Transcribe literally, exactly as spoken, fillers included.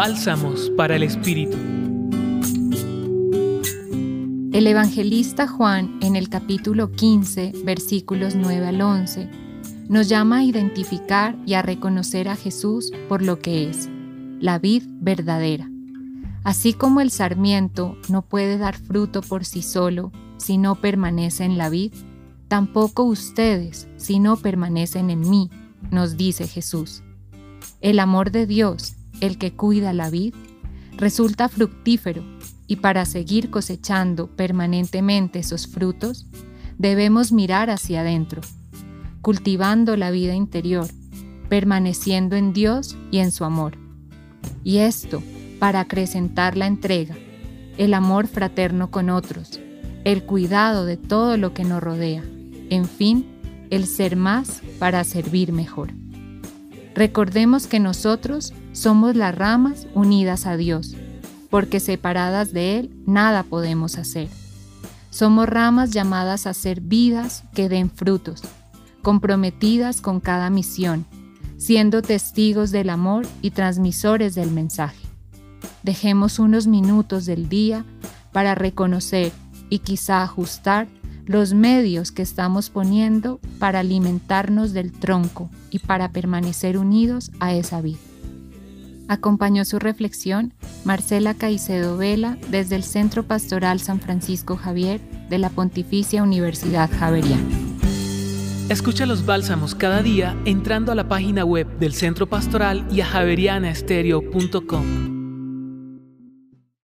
Bálsamos para el Espíritu. El evangelista Juan, en el capítulo quince, versículos nueve al once, nos llama a identificar y a reconocer a Jesús por lo que es, la vid verdadera. Así como el sarmiento no puede dar fruto por sí solo si no permanece en la vid, tampoco ustedes si no permanecen en mí, nos dice Jesús. El amor de Dios, el que cuida la vid, resulta fructífero, y para seguir cosechando permanentemente esos frutos, debemos mirar hacia adentro, cultivando la vida interior, permaneciendo en Dios y en su amor. Y esto para acrecentar la entrega, el amor fraterno con otros, el cuidado de todo lo que nos rodea, en fin, el ser más para servir mejor. Recordemos que nosotros somos las ramas unidas a Dios, porque separadas de Él nada podemos hacer. Somos ramas llamadas a ser vidas que den frutos, comprometidas con cada misión, siendo testigos del amor y transmisores del mensaje. Dejemos unos minutos del día para reconocer y quizá ajustar los medios que estamos poniendo para alimentarnos del tronco y para permanecer unidos a esa vida. Acompañó su reflexión Marcela Caicedo Vela desde el Centro Pastoral San Francisco Javier de la Pontificia Universidad Javeriana. Escucha los bálsamos cada día entrando a la página web del Centro Pastoral y a javeriana estéreo punto com.